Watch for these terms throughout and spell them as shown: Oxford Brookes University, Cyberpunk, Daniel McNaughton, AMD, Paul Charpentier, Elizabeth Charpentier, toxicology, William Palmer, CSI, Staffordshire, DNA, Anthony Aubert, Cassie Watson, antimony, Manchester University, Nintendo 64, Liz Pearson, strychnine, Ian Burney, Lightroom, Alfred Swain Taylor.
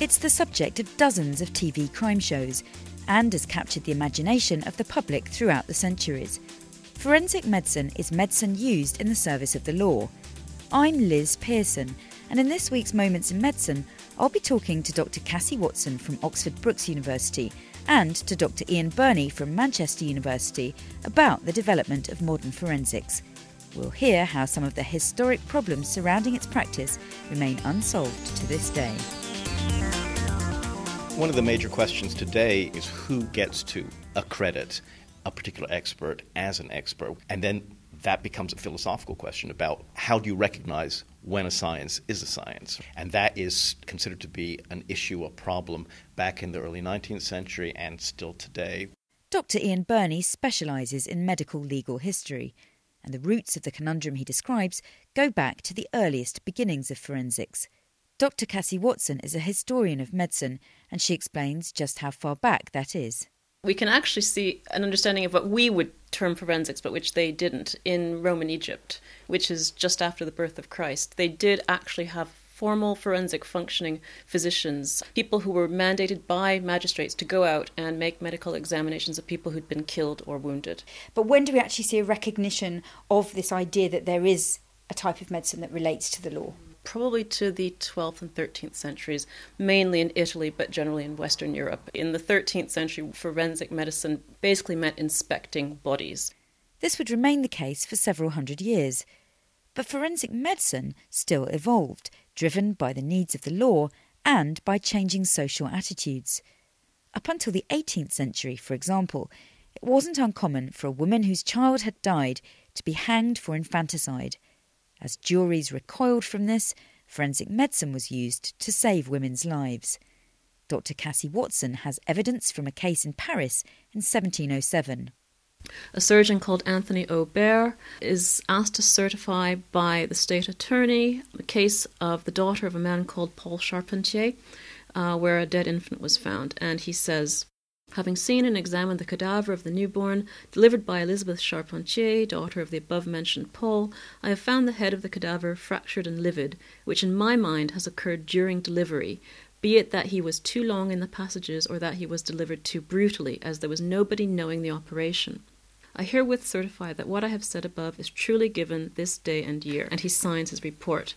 It's the subject of dozens of TV crime shows and has captured the imagination of the public throughout the centuries. Forensic medicine is medicine used in the service of the law. I'm Liz Pearson, and in this week's Moments in Medicine, I'll be talking to Dr. Cassie Watson from Oxford Brookes University and to Dr. Ian Burney from Manchester University about the development of modern forensics. We'll hear how some of the historic problems surrounding its practice remain unsolved to this day. One of the major questions today is who gets to accredit a particular expert as an expert, and then that becomes a philosophical question about how do you recognize when a science is a science. And that is considered to be an issue, a problem, back in the early 19th century and still today. Dr. Ian Burney specialises in medical legal history, and the roots of the conundrum he describes go back to the earliest beginnings of forensics. Dr. Cassie Watson is a historian of medicine, and she explains just how far back that is. We can actually see an understanding of what we would term forensics, but which they didn't, in Roman Egypt, which is just after the birth of Christ. They did actually have formal forensic functioning physicians, people who were mandated by magistrates to go out and make medical examinations of people who'd been killed or wounded. But when do we actually see a recognition of this idea that there is a type of medicine that relates to the law? Probably to the 12th and 13th centuries, mainly in Italy, but generally in Western Europe. In the 13th century, forensic medicine basically meant inspecting bodies. This would remain the case for several hundred years. But forensic medicine still evolved, driven by the needs of the law and by changing social attitudes. Up until the 18th century, for example, it wasn't uncommon for a woman whose child had died to be hanged for infanticide. As juries recoiled from this, forensic medicine was used to save women's lives. Dr. Cassie Watson has evidence from a case in Paris in 1707. A surgeon called Anthony Aubert is asked to certify by the state attorney the case of the daughter of a man called Paul Charpentier, where a dead infant was found. And he says, "Having seen and examined the cadaver of the newborn, delivered by Elizabeth Charpentier, daughter of the above-mentioned Paul, I have found the head of the cadaver fractured and livid, which in my mind has occurred during delivery, be it that he was too long in the passages or that he was delivered too brutally, as there was nobody knowing the operation. I herewith certify that what I have said above is truly given this day and year," and he signs his report.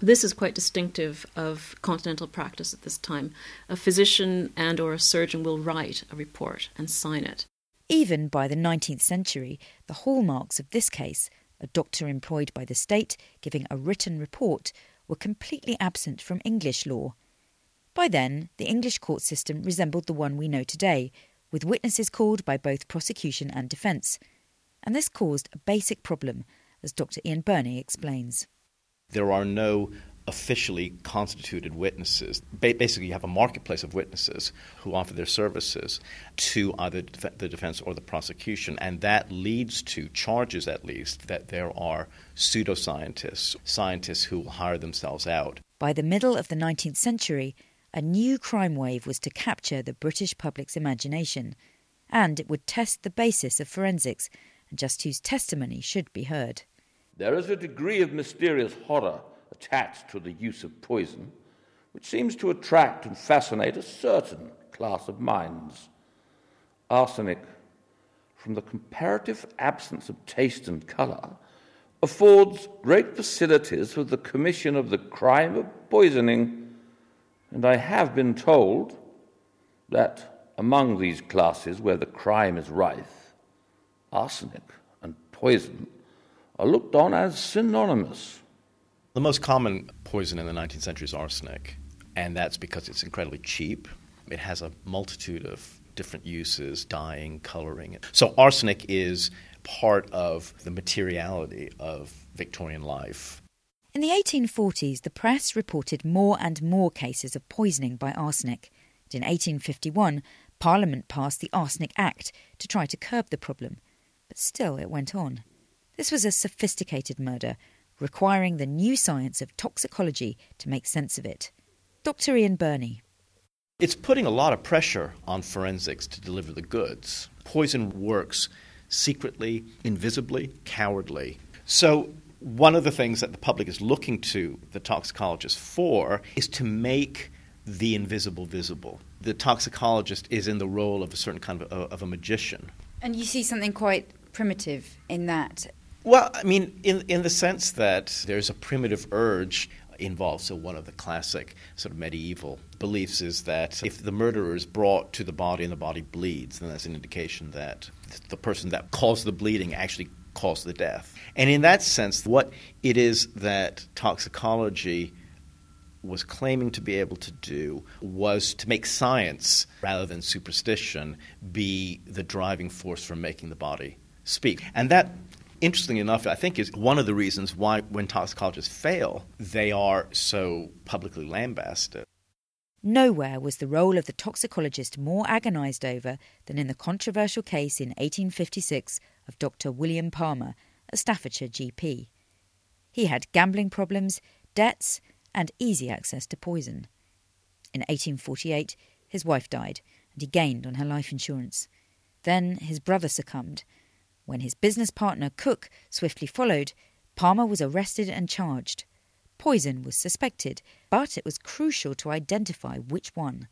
This is quite distinctive of continental practice at this time. A physician and or a surgeon will write a report and sign it. Even by the 19th century, the hallmarks of this case, a doctor employed by the state giving a written report, were completely absent from English law. By then, the English court system resembled the one we know today, with witnesses called by both prosecution and defence. And this caused a basic problem, as Dr. Ian Burney explains. There are no officially constituted witnesses. Basically, you have a marketplace of witnesses who offer their services to either the defense or the prosecution, and that leads to charges, at least, that there are pseudoscientists, scientists who will hire themselves out. By the middle of the 19th century, a new crime wave was to capture the British public's imagination, and it would test the basis of forensics and just whose testimony should be heard. There is a degree of mysterious horror attached to the use of poison which seems to attract and fascinate a certain class of minds. Arsenic, from the comparative absence of taste and colour, affords great facilities for the commission of the crime of poisoning, and I have been told that among these classes where the crime is rife, arsenic and poison are looked on as synonymous. The most common poison in the 19th century is arsenic, and that's because it's incredibly cheap. It has a multitude of different uses, dyeing, colouring. So arsenic is part of the materiality of Victorian life. In the 1840s, the press reported more and more cases of poisoning by arsenic. And in 1851, Parliament passed the Arsenic Act to try to curb the problem. But still, it went on. This was a sophisticated murder, requiring the new science of toxicology to make sense of it. Dr. Ian Burney. It's putting a lot of pressure on forensics to deliver the goods. Poison works secretly, invisibly, cowardly. So one of the things that the public is looking to the toxicologist for is to make the invisible visible. The toxicologist is in the role of a certain kind of a magician. And you see something quite primitive in that. Well, I mean, in the sense that there's a primitive urge involved. So one of the classic sort of medieval beliefs is that if the murderer is brought to the body and the body bleeds, then that's an indication that the person that caused the bleeding actually caused the death. And in that sense, what it is that toxicology was claiming to be able to do was to make science, rather than superstition, be the driving force for making the body speak. And that, interestingly enough, I think is one of the reasons why when toxicologists fail, they are so publicly lambasted. Nowhere was the role of the toxicologist more agonised over than in the controversial case in 1856 of Dr. William Palmer, a Staffordshire GP. He had gambling problems, debts, and easy access to poison. In 1848, his wife died, and he gained on her life insurance. Then his brother succumbed. When his business partner, Cook, swiftly followed, Palmer was arrested and charged. Poison was suspected, but it was crucial to identify which one.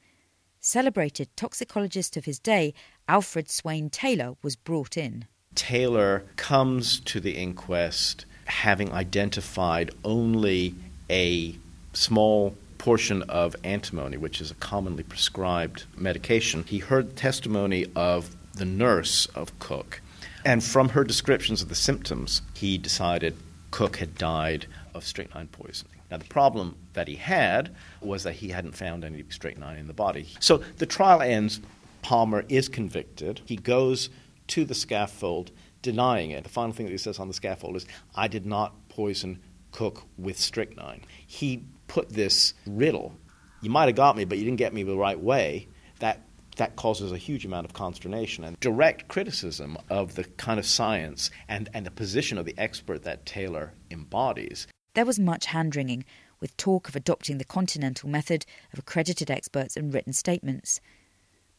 Celebrated toxicologist of his day, Alfred Swain Taylor, was brought in. Taylor comes to the inquest having identified only a small portion of antimony, which is a commonly prescribed medication. He heard testimony of the nurse of Cook, and from her descriptions of the symptoms, he decided Cook had died of strychnine poisoning. Now, the problem that he had was that he hadn't found any strychnine in the body. So the trial ends. Palmer is convicted. He goes to the scaffold denying it. The final thing that he says on the scaffold is, "I did not poison Cook with strychnine." He put this riddle, "You might have got me, but you didn't get me the right way." That causes a huge amount of consternation and direct criticism of the kind of science and the position of the expert that Taylor embodies. There was much hand-wringing, with talk of adopting the continental method of accredited experts and written statements.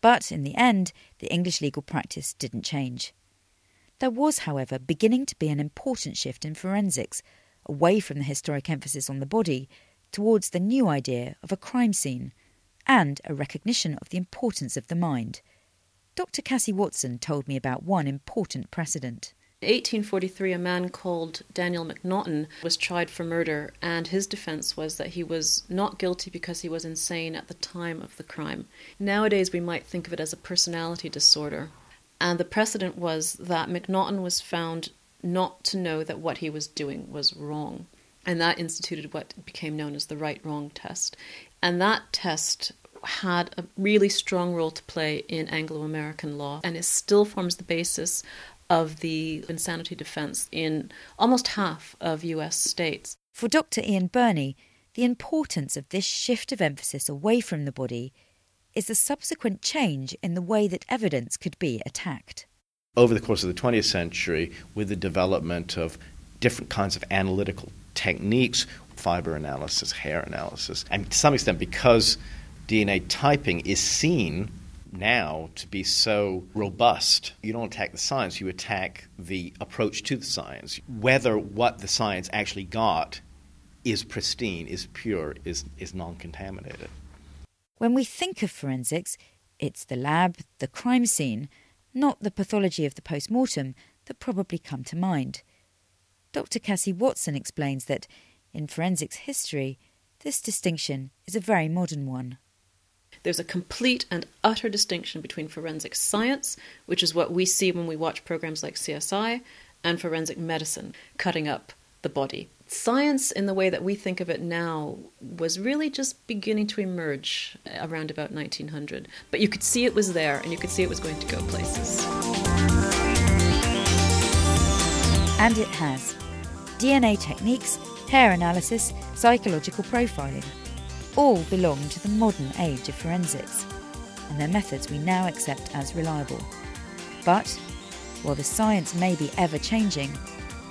But in the end, the English legal practice didn't change. There was, however, beginning to be an important shift in forensics, away from the historic emphasis on the body, towards the new idea of a crime scene, and a recognition of the importance of the mind. Dr. Cassie Watson told me about one important precedent. In 1843, a man called Daniel McNaughton was tried for murder, and his defence was that he was not guilty because he was insane at the time of the crime. Nowadays, we might think of it as a personality disorder. And the precedent was that McNaughton was found not to know that what he was doing was wrong. And that instituted what became known as the right-wrong test. And that test had a really strong role to play in Anglo-American law, and it still forms the basis of the insanity defense in almost half of US states. For Dr. Ian Burney, the importance of this shift of emphasis away from the body is the subsequent change in the way that evidence could be attacked. Over the course of the 20th century, with the development of different kinds of analytical techniques, fiber analysis, hair analysis. And to some extent, because DNA typing is seen now to be so robust, you don't attack the science, you attack the approach to the science. Whether what the science actually got is pristine, is pure, is non-contaminated. When we think of forensics, it's the lab, the crime scene, not the pathology of the post-mortem that probably come to mind. Dr. Cassie Watson explains that in forensics history, this distinction is a very modern one. There's a complete and utter distinction between forensic science, which is what we see when we watch programs like CSI, and forensic medicine, cutting up the body. Science, in the way that we think of it now, was really just beginning to emerge around about 1900. But you could see it was there, and you could see it was going to go places. And it has. DNA techniques, hair analysis, psychological profiling, all belong to the modern age of forensics, and their methods we now accept as reliable. But, while the science may be ever-changing,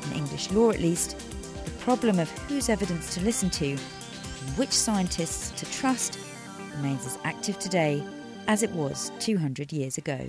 in English law at least, the problem of whose evidence to listen to and which scientists to trust remains as active today as it was 200 years ago.